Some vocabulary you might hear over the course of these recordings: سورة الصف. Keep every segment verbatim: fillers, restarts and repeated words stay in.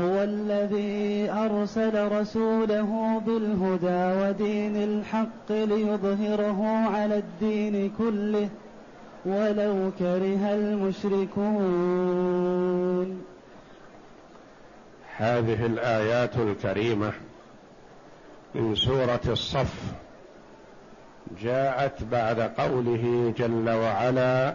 هو الذي أرسل رسوله بالهدى ودين الحق ليظهره على الدين كله ولو كره المشركون. هذه الآيات الكريمة من سورة الصف جاءت بعد قوله جل وعلا: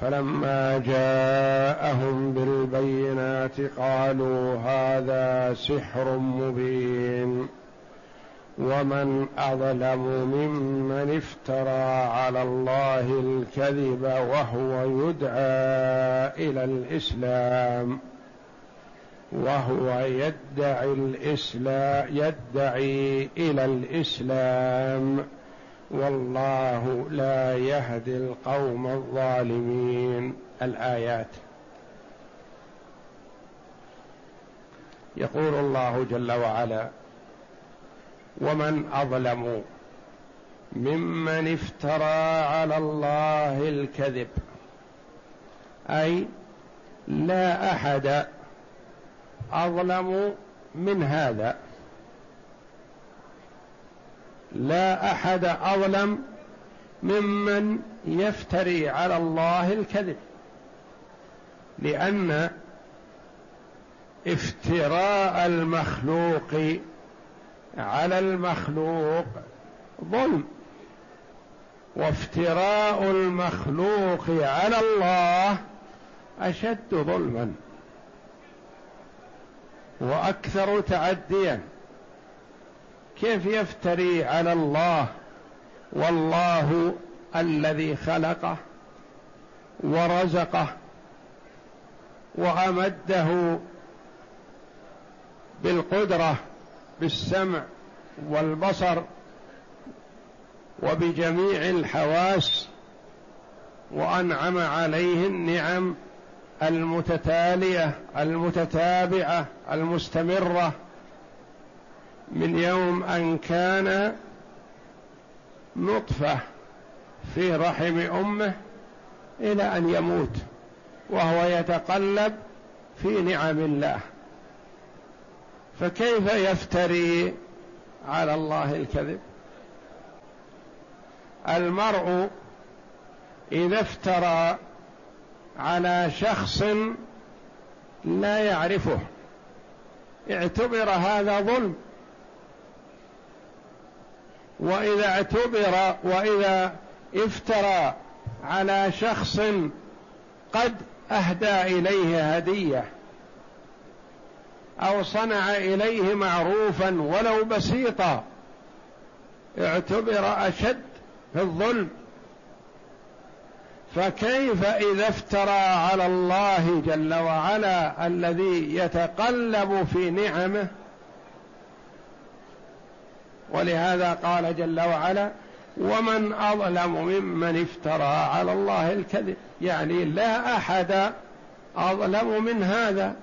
فلما جاءهم بالبينات قالوا هذا سحر مبين. ومن أظلم ممن افترى على الله الكذب وهو يدعى إلى الإسلام وهو يدعي الإسلام يدعي إلى الإسلام والله لا يهدي القوم الظالمين. الآيات. يقول الله جل وعلا: ومن أظلم ممن افترى على الله الكذب، أي لا أحد أظلم من هذا، لا أحد أظلم ممن يفتري على الله الكذب، لأن افتراء المخلوق على المخلوق ظلم، وافتراء المخلوق على الله أشد ظلما وأكثر تعديا. كيف يفتري على الله والله الذي خلقه ورزقه وأمده بالقدرة بالسمع والبصر وبجميع الحواس، وأنعم عليه النعم المتتالية المتتابعة المستمرة من يوم أن كان نطفة في رحم أمه إلى أن يموت وهو يتقلب في نعم الله، فكيف يفتري على الله الكذب؟ المرء إذا افترى على شخص لا يعرفه اعتبر هذا ظلم، وإذا اعتبر وإذا افترى على شخص قد أهدى إليه هدية أو صنع إليه معروفا ولو بسيطا اعتبر أشد في الظلم، فكيف إذا افترى على الله جل وعلا الذي يتقلب في نعمه؟ ولهذا قال جل وعلا: ومن أظلم ممن افترى على الله الكذب، يعني لا أحد أظلم من هذا،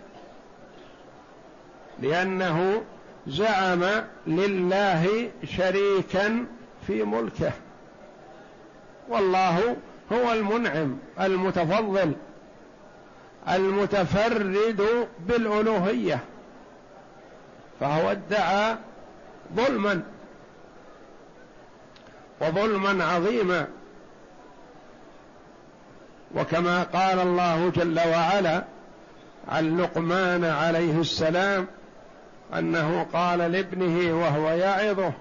لأنه زعم لله شريكا في ملكه، والله هو المنعم المتفضل المتفرد بالألوهية، فهو ادعى ظلما وظلما عظيما. وكما قال الله جل وعلا عن لقمان عليه السلام أنه قال لابنه وهو يعظه: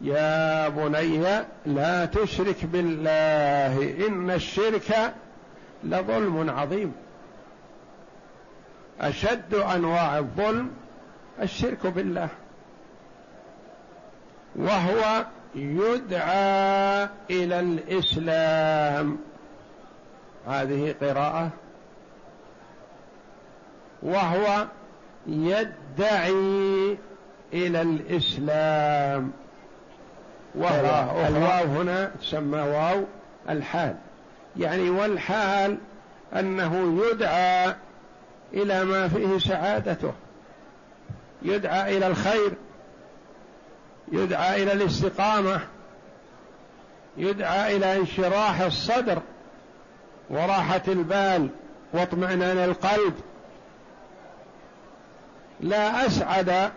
يا بني لا تشرك بالله إن الشرك لظلم عظيم. أشد أنواع الظلم الشرك بالله، وهو يدعى إلى الإسلام، هذه قراءة، وهو يدعي إلى الإسلام، والواو هنا تسمى واو الحال، يعني والحال أنه يدعى إلى ما فيه سعادته، يدعى إلى الخير، يدعى إلى الاستقامة، يدعى إلى انشراح الصدر وراحة البال واطمئنان القلب. لا أسعد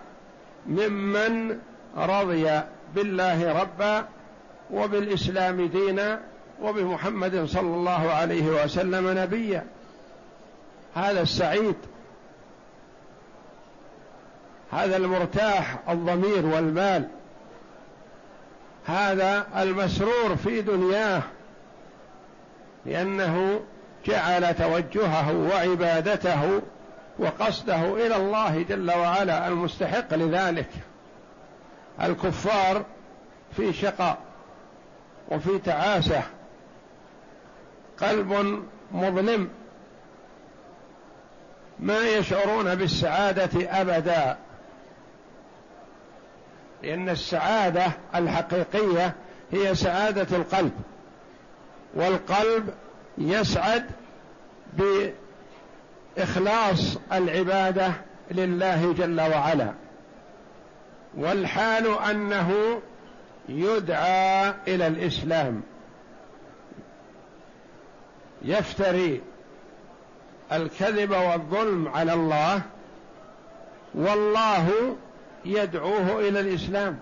ممن رضي بالله ربا وبالإسلام دينا وبمحمد صلى الله عليه وسلم نبيا، هذا السعيد، هذا المرتاح الضمير والمال، هذا المسرور في دنياه، لأنه جعل توجهه وعبادته وقصده إلى الله جل وعلا المستحق لذلك. الكفار في شقاء وفي تعاسة، قلب مظلم، ما يشعرون بالسعادة أبدا، لأن السعادة الحقيقية هي سعادة القلب، والقلب يسعد بإخلاص العبادة لله جل وعلا. والحال أنه يدعى إلى الإسلام، يفتري الكذب والظلم على الله والله يدعوه إلى الإسلام،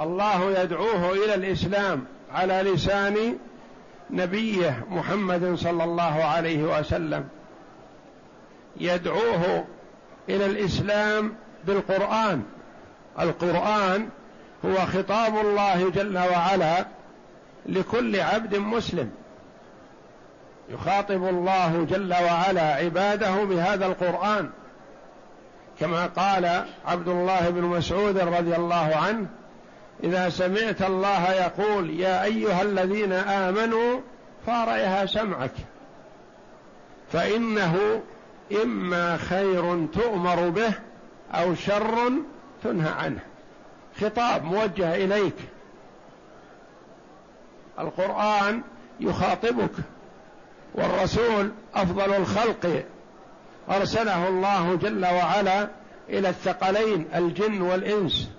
الله يدعوه إلى الإسلام على لسان نبيه محمد صلى الله عليه وسلم، يدعوه إلى الإسلام بالقرآن. القرآن هو خطاب الله جل وعلا لكل عبد مسلم، يخاطب الله جل وعلا عباده بهذا القرآن، كما قال عبد الله بن مسعود رضي الله عنه: إذا سمعت الله يقول يا أيها الذين آمنوا فارعها سمعك، فإنه إما خير تؤمر به أو شر تنهى عنه، خطاب موجه إليك، القرآن يخاطبك، والرسول أفضل الخلق أرسله الله جل وعلا إلى الثقلين الجن والإنس،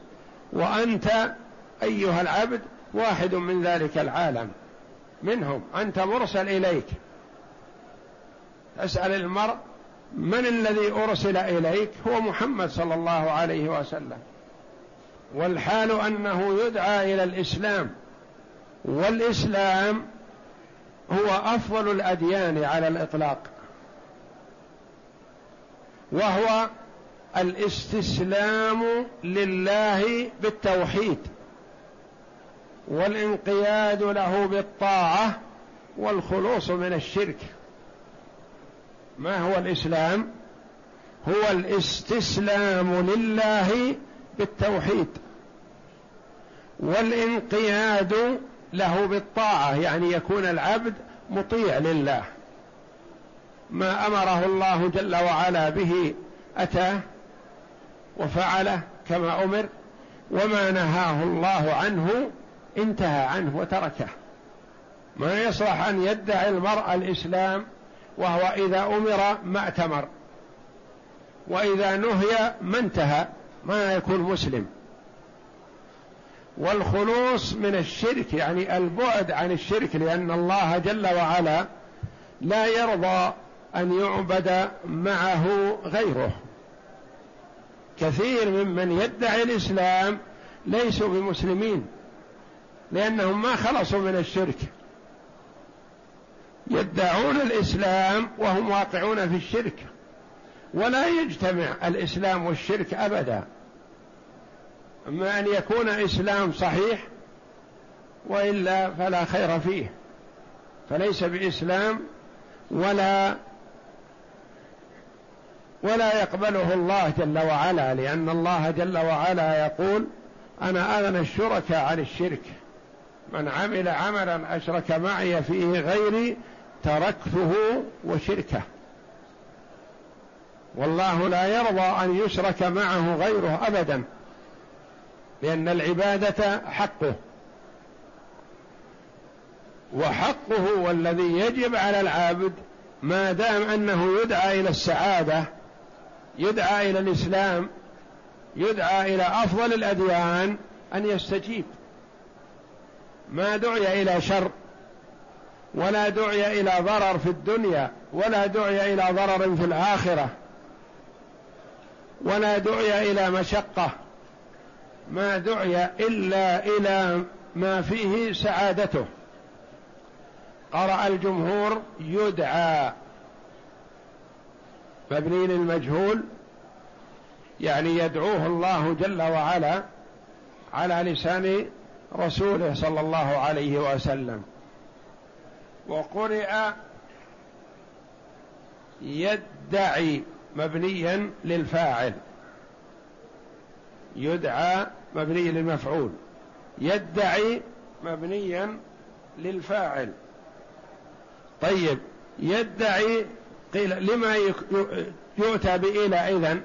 وأنت أيها العبد واحد من ذلك العالم، منهم أنت مرسل إليك. أسأل المرء من الذي أرسل إليك؟ هو محمد صلى الله عليه وسلم. والحال أنه يدعى إلى الإسلام، والإسلام هو أفضل الأديان على الإطلاق، وهو الاستسلام لله بالتوحيد والانقياد له بالطاعة والخلوص من الشرك. ما هو الإسلام؟ هو الاستسلام لله بالتوحيد والانقياد له بالطاعة، يعني يكون العبد مطيع لله، ما أمره الله جل وعلا به أتاه وفعله كما أمر، وما نهاه الله عنه انتهى عنه وتركه. ما يصلح أن يدعي المرء الإسلام وهو إذا أمر ما ائتمر وإذا نهي ما انتهى، ما يكون مسلم. والخلوص من الشرك، يعني البعد عن الشرك، لأن الله جل وعلا لا يرضى أن يعبد معه غيره. كثير ممن يدعي الإسلام ليسوا بمسلمين لأنهم ما خلصوا من الشرك، يدعون الإسلام وهم واقعون في الشرك، ولا يجتمع الإسلام والشرك أبدا. أما أن يكون إسلام صحيح وإلا فلا خير فيه، فليس بإسلام ولا ولا يقبله الله جل وعلا، لأن الله جل وعلا يقول: أنا أغنى الشركاء عن الشرك، من عمل عملا أشرك معي فيه غيري تركته وشركه، والله لا يرضى أن يشرك معه غيره أبدا، لأن العبادة حقه، وحقه والذي يجب على العابد ما دام أنه يدعى إلى السعادة، يدعى إلى الإسلام، يدعى إلى أفضل الأديان، أن يستجيب. ما دعي إلى شر ولا دعي إلى ضرر في الدنيا ولا دعي إلى ضرر في الآخرة ولا دعي إلى مشقة، ما دعي إلا إلى ما فيه سعادته. قرأ الجمهور يدعى مبني للمجهول، يعني يدعوه الله جل وعلا على لسان رسوله صلى الله عليه وسلم. وقرئ يدعي مبنيا للفاعل، يدعى مبني للمفعول، يدعي مبنيا للفاعل. طيب، يدعي قيل لما يؤتى بإلى؟ إذن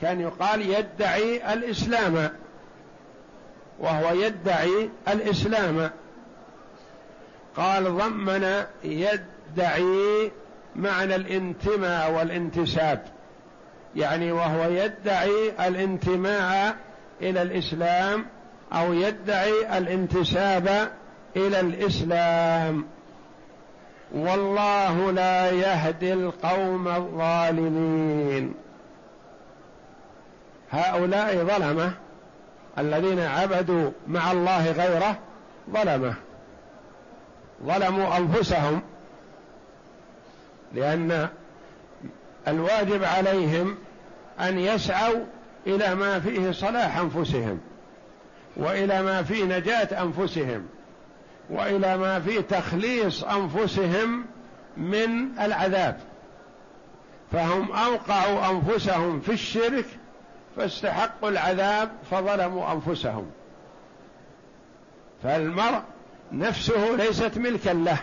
كان يقال يدعي الإسلام، وهو يدعي الإسلام. قال ضمن يدعي معنى الانتماء والانتساب، يعني وهو يدعي الانتماء إلى الإسلام أو يدعي الانتساب إلى الإسلام. والله لا يهدي القوم الظالمين. هؤلاء ظلمة، الذين عبدوا مع الله غيره ظلمة، ظلموا أنفسهم، لأن الواجب عليهم أن يسعوا إلى ما فيه صلاح أنفسهم، وإلى ما فيه نجاة أنفسهم، وإلى ما فيه تخليص أنفسهم من العذاب، فهم أوقعوا أنفسهم في الشرك فاستحقوا العذاب فظلموا أنفسهم. فالمرء نفسه ليست ملكا له،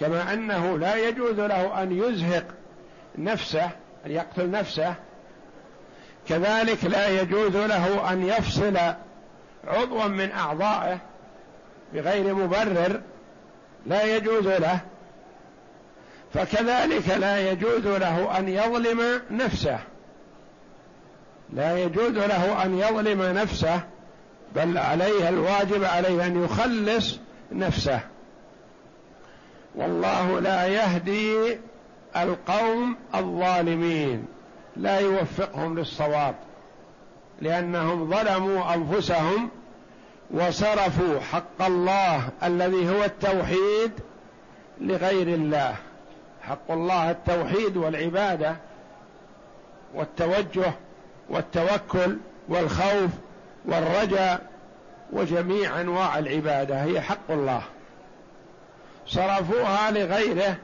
كما أنه لا يجوز له أن يزهق نفسه، أن يقتل نفسه، كذلك لا يجوز له أن يفصل عضوا من أعضائه بغير مبرر، لا يجوز له. فكذلك لا يجوز له أن يظلم نفسه، لا يجوز له أن يظلم نفسه، بل عليه الواجب عليه أن يخلص نفسه. والله لا يهدي القوم الظالمين، لا يوفقهم للصواب، لأنهم ظلموا أنفسهم وصرفوا حق الله الذي هو التوحيد لغير الله. حق الله التوحيد والعبادة والتوجه والتوكل والخوف والرجاء وجميع أنواع العبادة هي حق الله، صرفوها لغيره،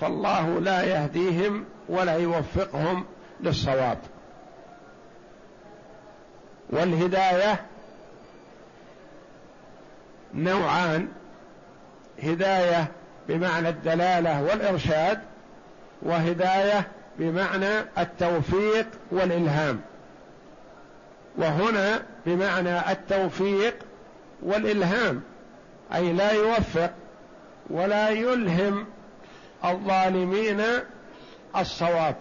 فالله لا يهديهم ولا يوفقهم للصواب. والهداية نوعان: هداية بمعنى الدلالة والإرشاد، وهداية بمعنى التوفيق والإلهام. وهنا بمعنى التوفيق والإلهام، أي لا يوفق ولا يلهم الظالمين الصواب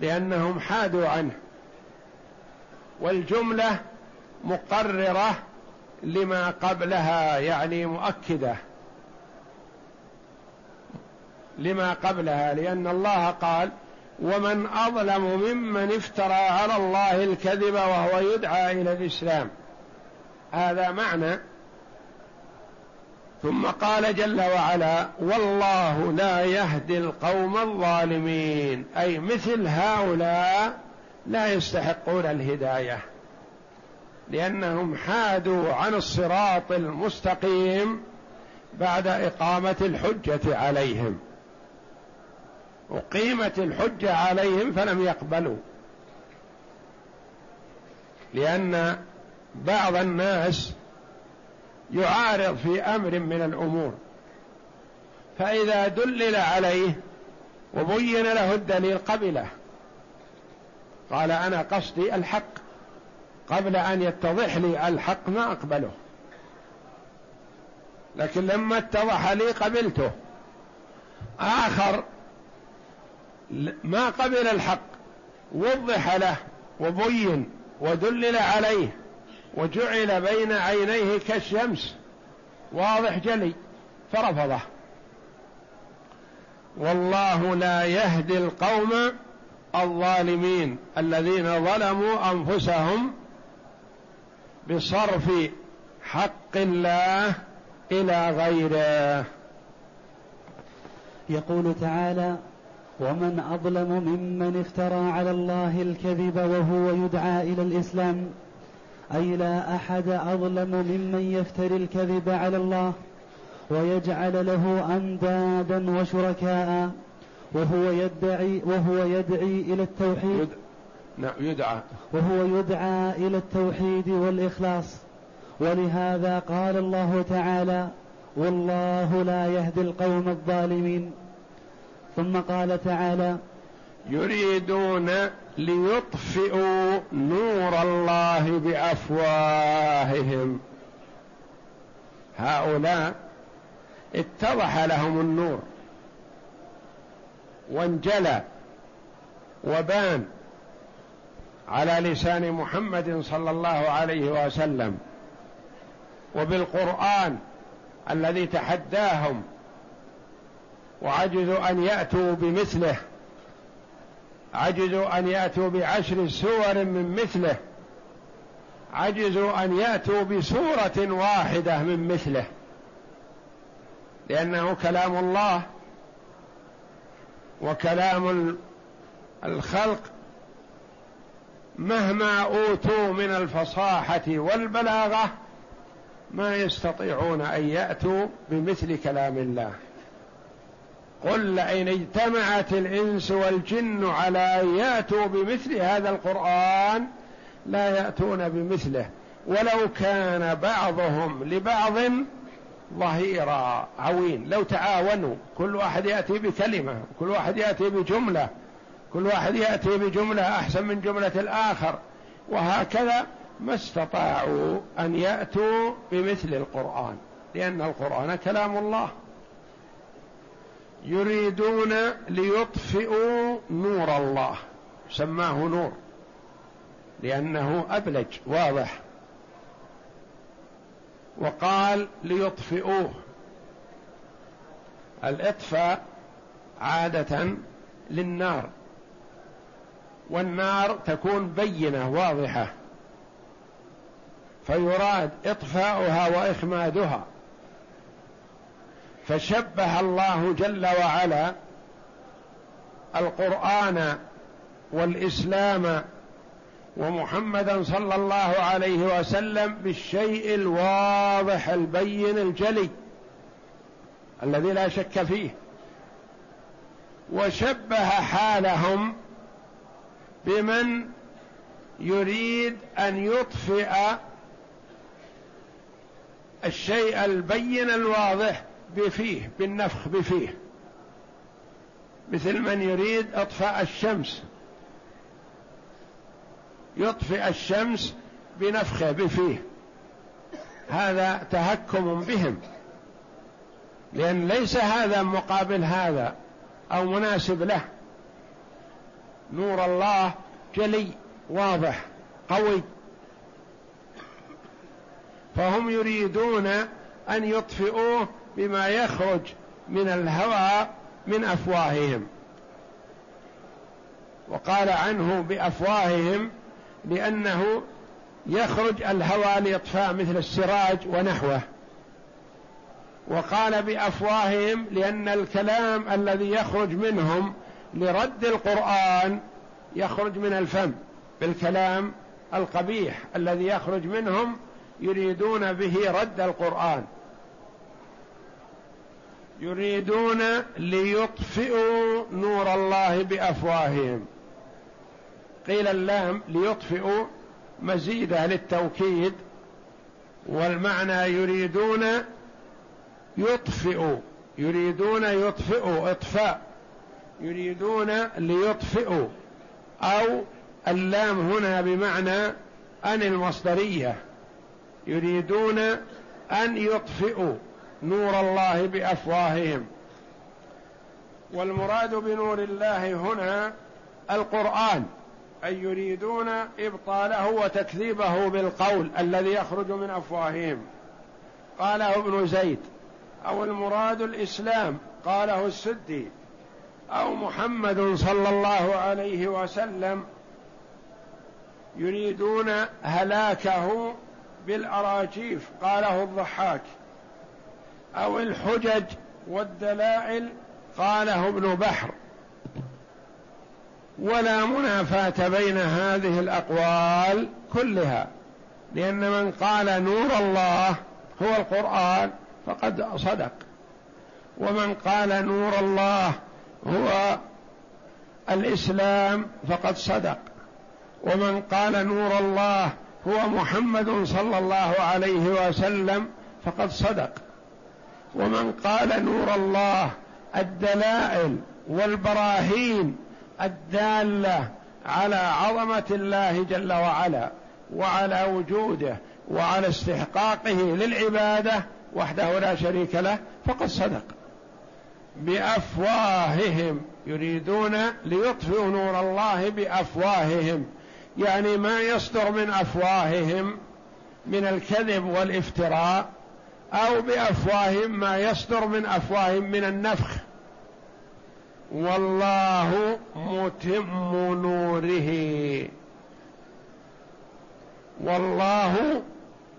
لأنهم حادوا عنه. والجملة مقررة لما قبلها، يعني مؤكدة لما قبلها، لأن الله قال: ومن أظلم ممن افترى على الله الكذب وهو يدعى إلى الإسلام. هذا معنى. ثم قال جل وعلا: والله لا يهدي القوم الظالمين، أي مثل هؤلاء لا يستحقون الهداية، لأنهم حادوا عن الصراط المستقيم بعد إقامة الحجة عليهم. أقيمت الحجة عليهم فلم يقبلوا، لأن بعض الناس يعارض في أمر من الأمور، فإذا دلل عليه وبين له الدليل قبله، قال: أنا قصدي الحق، قبل أن يتضح لي الحق ما أقبله، لكن لما اتضح لي قبلته. آخر ما قبل الحق، وضح له وبين ودلل عليه وجعل بين عينيه كالشمس واضح جلي، فرفضه. والله لا يهدي القوم الظالمين الذين ظلموا أنفسهم بصرف حق الله إلى غيره. يقول تعالى: ومن أظلم ممن افترى على الله الكذب وهو يدعى إلى الإسلام، أي لا أحد أظلم ممن يفتري الكذب على الله ويجعل له أندادا وشركاء وهو يدعي وهو يدعي إلى التوحيد يدعى وهو يدعى إلى التوحيد والإخلاص. ولهذا قال الله تعالى: والله لا يهدي القوم الظالمين. ثم قال تعالى: يريدون ليطفئوا نور الله بأفواههم. هؤلاء اتضح لهم النور وانجلى وبان على لسان محمد صلى الله عليه وسلم وبالقرآن الذي تحداهم وعجزوا أن يأتوا بمثله، عجزوا أن يأتوا بعشر سور من مثله، عجزوا أن يأتوا بسورة واحدة من مثله، لأنه كلام الله وكلام الخلق مهما أوتوا من الفصاحة والبلاغة ما يستطيعون أن يأتوا بمثل كلام الله. قل لئن اجتمعت الإنس والجن على أن يأتوا بمثل هذا القرآن لا يأتون بمثله ولو كان بعضهم لبعض ظهيرا، عوين. لو تعاونوا، كل واحد يأتي بكلمة، كل واحد يأتي بجملة، كل واحد يأتي بجملة أحسن من جملة الآخر، وهكذا ما استطاعوا أن يأتوا بمثل القرآن، لأن القرآن كلام الله. يريدون ليطفئوا نور الله، سماه نور لأنه أبلج واضح، وقال ليطفئوه. الإطفاء عادة للنار، والنار تكون بينة واضحة، فيراد إطفاؤها وإخمادها، فشبه الله جل وعلا القرآن والإسلام ومحمدا صلى الله عليه وسلم بالشيء الواضح البين الجلي الذي لا شك فيه، وشبه حالهم بمن يريد أن يطفئ الشيء البين الواضح بفيه، بالنفخ بفيه، مثل من يريد إطفاء الشمس، يطفئ الشمس بنفخه بفيه. هذا تهكم بهم، لأن ليس هذا مقابل هذا أو مناسب له. نور الله جلي واضح قوي، فهم يريدون أن يطفئوه بما يخرج من الهواء من أفواههم. وقال عنه بأفواههم لأنه يخرج الهواء لإطفاء مثل السراج ونحوه، وقال بأفواههم لأن الكلام الذي يخرج منهم لرد القرآن يخرج من الفم بالكلام القبيح الذي يخرج منهم يريدون به رد القرآن، يريدون ليطفئوا نور الله بأفواههم. قيل اللام ليطفئوا مزيدة للتوكيد، والمعنى يريدون يطفئوا، يريدون يطفئوا إطفاء، يريدون ليطفئوا. أو اللام هنا بمعنى أن المصدرية، يريدون أن يطفئوا نور الله بأفواههم. والمراد بنور الله هنا القرآن، أي يريدون إبطاله وتكذيبه بالقول الذي يخرج من أفواههم، قاله ابن زيد. أو المراد الإسلام، قاله السدي. أو محمد صلى الله عليه وسلم، يريدون هلاكه بالأراجيف، قاله الضحاك. أو الحجج والدلائل، قاله ابن بحر. ولا منافاة بين هذه الأقوال كلها، لأن من قال نور الله هو القرآن فقد صدق، ومن قال نور الله هو الإسلام فقد صدق، ومن قال نور الله هو محمد صلى الله عليه وسلم فقد صدق، ومن قال نور الله الدلائل والبراهين الدالة على عظمة الله جل وعلا وعلى وجوده وعلى استحقاقه للعبادة وحده لا شريك له فقد صدق. بأفواههم، يريدون ليطفئوا نور الله بأفواههم، يعني ما يصدر من أفواههم من الكذب والافتراء، أو بأفواههم ما يصدر من أفواههم من النفخ. والله متم نوره، والله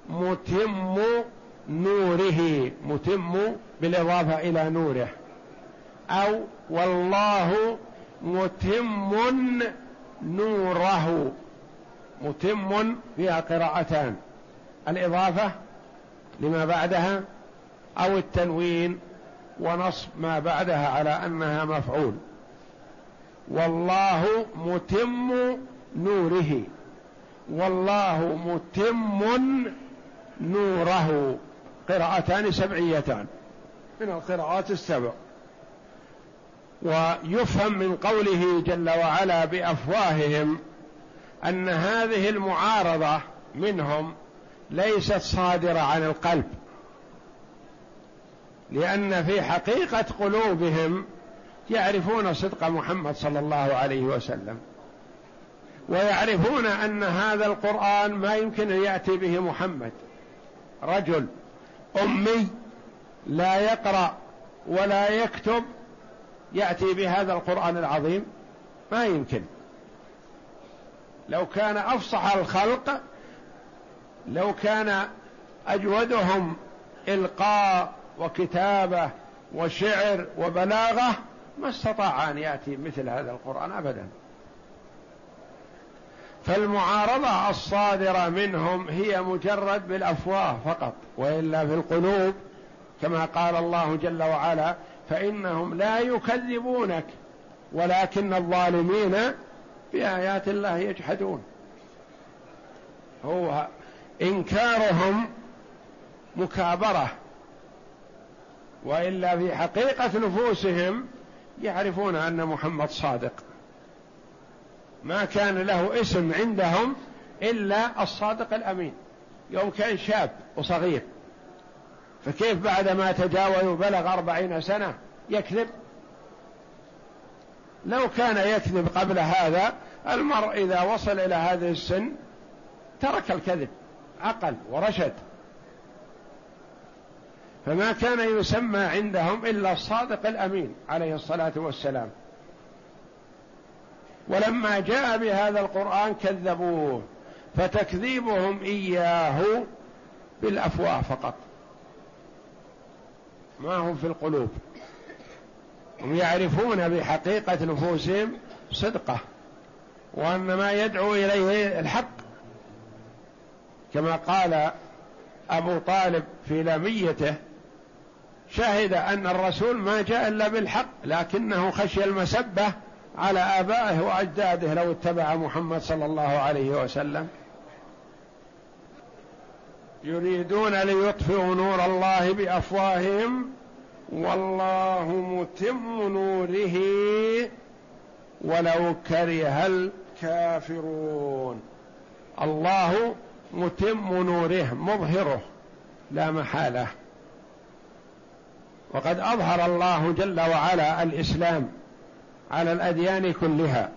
متم نوره، متم بالإضافة إلى نوره. أو والله متم نوره، متم فيها قراءتان، الإضافة لما بعدها أو التنوين ونصب ما بعدها على أنها مفعول. والله متم نوره، والله متم نوره، قراءتان سبعيتان من القراءات السبع. ويفهم من قوله جل وعلا بأفواههم أن هذه المعارضة منهم ليست صادرة عن القلب، لأن في حقيقة قلوبهم يعرفون صدق محمد صلى الله عليه وسلم، ويعرفون أن هذا القرآن ما يمكن أن يأتي به محمد، رجل أمي لا يقرأ ولا يكتب يأتي بهذا القرآن العظيم، ما يمكن. لو كان أفصح الخلق، لو كان أجودهم إلقاء وكتابة وشعر وبلاغة ما استطاع أن يأتي مثل هذا القرآن أبدا. فالمعارضة الصادرة منهم هي مجرد بالأفواه فقط، وإلا في القلوب كما قال الله جل وعلا فإنهم لا يكذبونك ولكن الظالمين بآيات الله يجحدون. هو إنكارهم مكابرة، وإلا في حقيقة نفوسهم يعرفون أن محمد صادق، ما كان له اسم عندهم إلا الصادق الأمين. يوم كان شاب وصغير، فكيف بعدما تجاوز وبلغ أربعين سنة يكذب؟ لو كان يكذب قبل هذا، المرء إذا وصل إلى هذا السن ترك الكذب، عقل ورشد. فما كان يسمى عندهم إلا الصادق الأمين عليه الصلاة والسلام. ولما جاء بهذا القرآن كذبوه، فتكذيبهم إياه بالأفواه فقط، ما هم في القلوب. هم يعرفون بحقيقة نفوسهم صدقه، وأن ما يدعو إليه الحق، كما قال أبو طالب في لاميته: شهد أن الرسول ما جاء إلا بالحق، لكنه خشي المسبة على آبائه وأجداده لو اتبع محمد صلى الله عليه وسلم. يريدون ليطفئوا نور الله بأفواههم والله متم نوره ولو كره الكافرون. الله متم نوره، مظهره لا محالة. وقد أظهر الله جل وعلا الإسلام على الأديان كلها،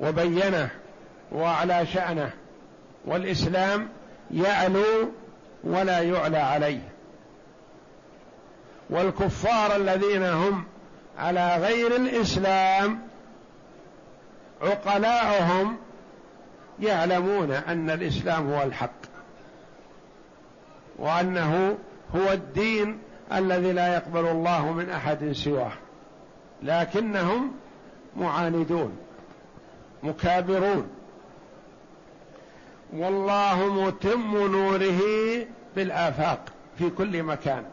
وبينه وعلى شأنه، والإسلام يعلو ولا يعلى عليه. والكفار الذين هم على غير الإسلام عقلاؤهم يعلمون أن الإسلام هو الحق، وأنه هو الدين الذي لا يقبل الله من أحد سواه، لكنهم معاندون مكابرون. والله متم نوره بالآفاق في كل مكان،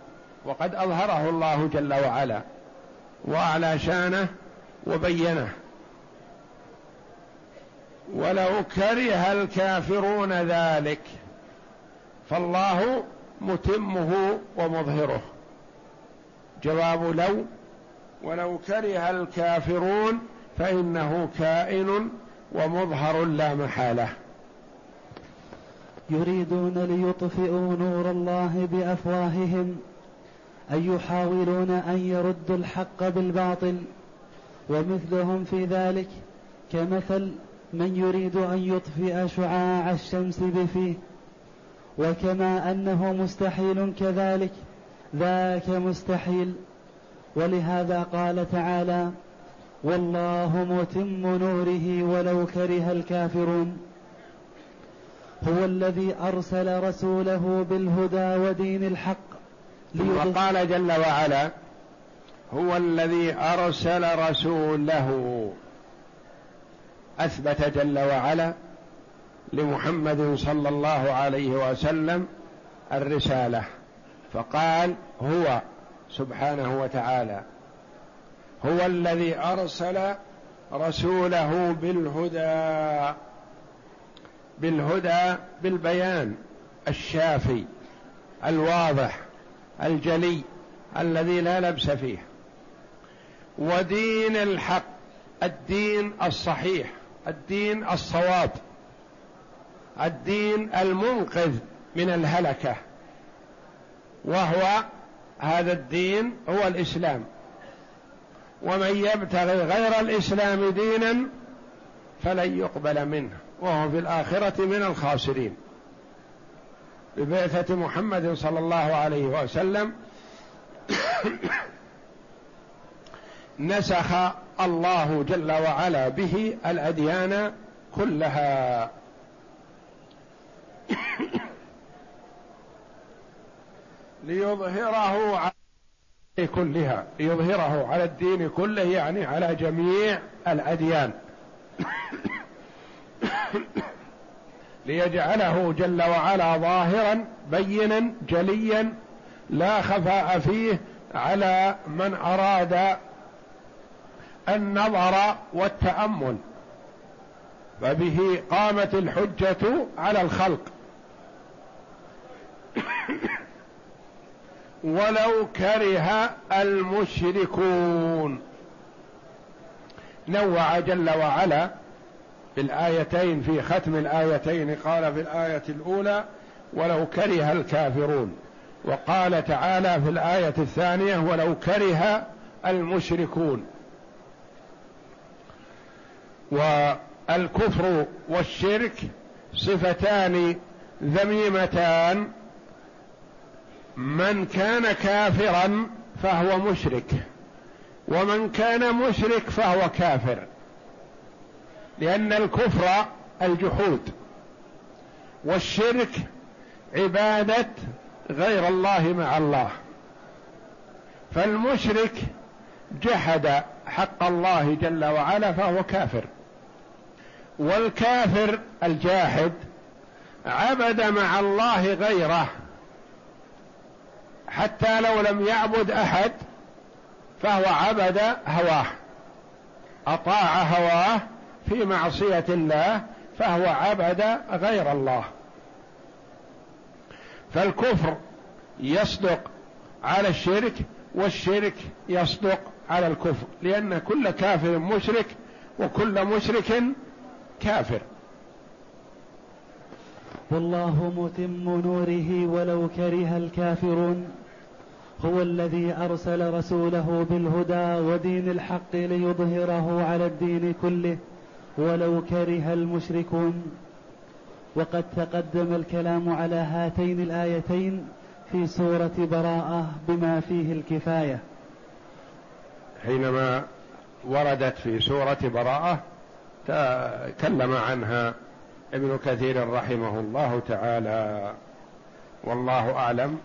وقد أظهره الله جل وعلا وأعلى شانه وبينه. ولو كره الكافرون ذلك، فالله متمه ومظهره. جواب لو: ولو كره الكافرون فإنه كائن ومظهر لا محالة. يريدون ليطفئوا نور الله بأفواههم، أي يحاولون أن يردوا الحق بالباطل. ومثلهم في ذلك كمثل من يريد أن يطفئ شعاع الشمس بفيه، وكما أنه مستحيل كذلك ذاك مستحيل. ولهذا قال تعالى: والله متم نوره ولو كره الكافرون. هو الذي أرسل رسوله بالهدى ودين الحق. وقال جل وعلا: هو الذي أرسل رسوله. أثبت جل وعلا لمحمد صلى الله عليه وسلم الرسالة، فقال هو سبحانه وتعالى: هو الذي أرسل رسوله بالهدى. بالهدى بالبيان الشافي الواضح الجلي الذي لا لبس فيه، ودين الحق الدين الصحيح الدين الصواب الدين المنقذ من الهلكة، وهو هذا الدين هو الإسلام. ومن يبتغي غير الإسلام دينا فلن يقبل منه وهو في الآخرة من الخاسرين. ببعثة محمد صلى الله عليه وسلم نسخ الله جل وعلا به الأديان كلها. ليظهره على كلها ليظهره على الدين كله، يعني على جميع الأديان. ليجعله جل وعلا ظاهرا بينا جليا لا خفاء فيه على من أراد النظر والتأمل، فبه قامت الحجة على الخلق. ولو كره المشركون، نوع جل وعلا بالآيتين في ختم الآيتين، قال في الآية الأولى: ولو كره الكافرون، وقال تعالى في الآية الثانية: ولو كره المشركون. والكفر والشرك صفتان ذميمتان من كان كافرا فهو مشرك، ومن كان مشرك فهو كافر، لأن الكفر الجحود، والشرك عبادة غير الله مع الله، فالمشرك جحد حق الله جل وعلا فهو كافر، والكافر الجاحد عبد مع الله غيره، حتى لو لم يعبد أحد فهو عبد هواه، أطاع هواه في معصية الله، فهو عبد غير الله. فالكفر يصدق على الشرك، والشرك يصدق على الكفر، لأن كل كافر مشرك وكل مشرك كافر. والله متم نوره ولو كره الكافرون، هو الذي أرسل رسوله بالهدى ودين الحق ليظهره على الدين كله ولو كره المشركون. وقد تقدم الكلام على هاتين الآيتين في سورة براءة بما فيه الكفاية، حينما وردت في سورة براءة تكلم عنها ابن كثير رحمه الله تعالى. والله أعلم،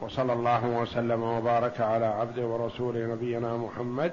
وصلى الله وسلم وبارك على عبده ورسوله نبينا محمد